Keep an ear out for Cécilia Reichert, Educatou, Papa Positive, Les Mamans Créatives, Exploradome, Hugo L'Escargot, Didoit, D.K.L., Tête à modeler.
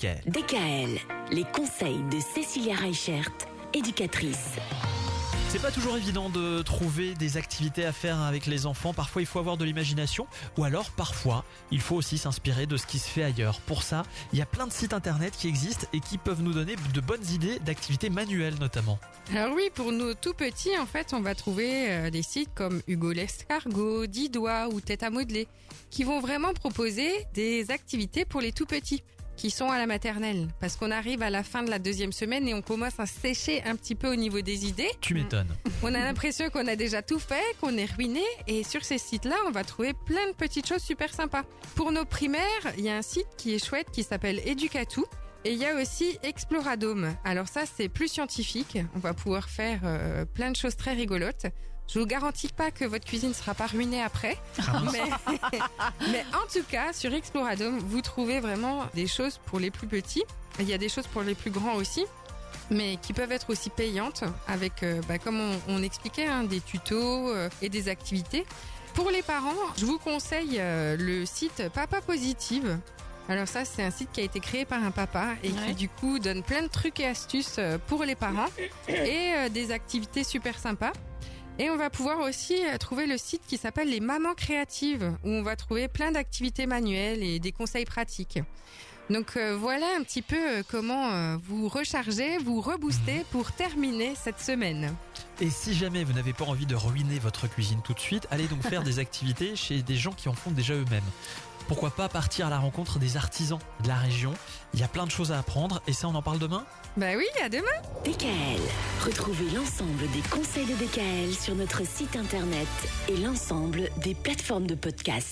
D.K.L. Les conseils de Cécilia Reichert, éducatrice. C'est pas toujours évident de trouver des activités à faire avec les enfants. Parfois, il faut avoir de l'imagination, ou alors parfois, il faut aussi s'inspirer de ce qui se fait ailleurs. Pour ça, il y a plein de sites internet qui existent et qui peuvent nous donner de bonnes idées d'activités manuelles notamment. Alors oui, pour nos tout petits, en fait, on va trouver des sites comme Hugo L'Escargot, Didoit ou Tête à modeler, qui vont vraiment proposer des activités pour les tout petits qui sont à la maternelle, parce qu'on arrive à la fin de la deuxième semaine et on commence à sécher un petit peu au niveau des idées. Tu m'étonnes. On a l'impression qu'on a déjà tout fait, qu'on est ruiné, et sur ces sites-là, on va trouver plein de petites choses super sympas. Pour nos primaires, il y a un site qui est chouette qui s'appelle Educatou, et il y a aussi Exploradome. Alors ça, c'est plus scientifique, on va pouvoir faire plein de choses très rigolotes. Je vous garantis pas que votre cuisine sera pas ruinée après, mais en tout cas, sur Exploradome, vous trouvez vraiment des choses pour les plus petits. Il y a des choses pour les plus grands aussi, mais qui peuvent être aussi payantes avec, comme on expliquait, des tutos et des activités. Pour les parents, je vous conseille le site Papa Positive. Alors ça, c'est un site qui a été créé par un papa et qui du coup donne plein de trucs et astuces pour les parents et des activités super sympas. Et on va pouvoir aussi trouver le site qui s'appelle Les Mamans Créatives, où on va trouver plein d'activités manuelles et des conseils pratiques. Donc voilà un petit peu comment vous recharger, vous rebooster pour terminer cette semaine. Et si jamais vous n'avez pas envie de ruiner votre cuisine tout de suite, allez donc faire des activités chez des gens qui en font déjà eux-mêmes. Pourquoi pas partir à la rencontre des artisans de la région? Il y a plein de choses à apprendre et ça, on en parle demain? Oui, à demain! D.K.L. Retrouvez l'ensemble des conseils de D.K.L. sur notre site internet et l'ensemble des plateformes de podcast.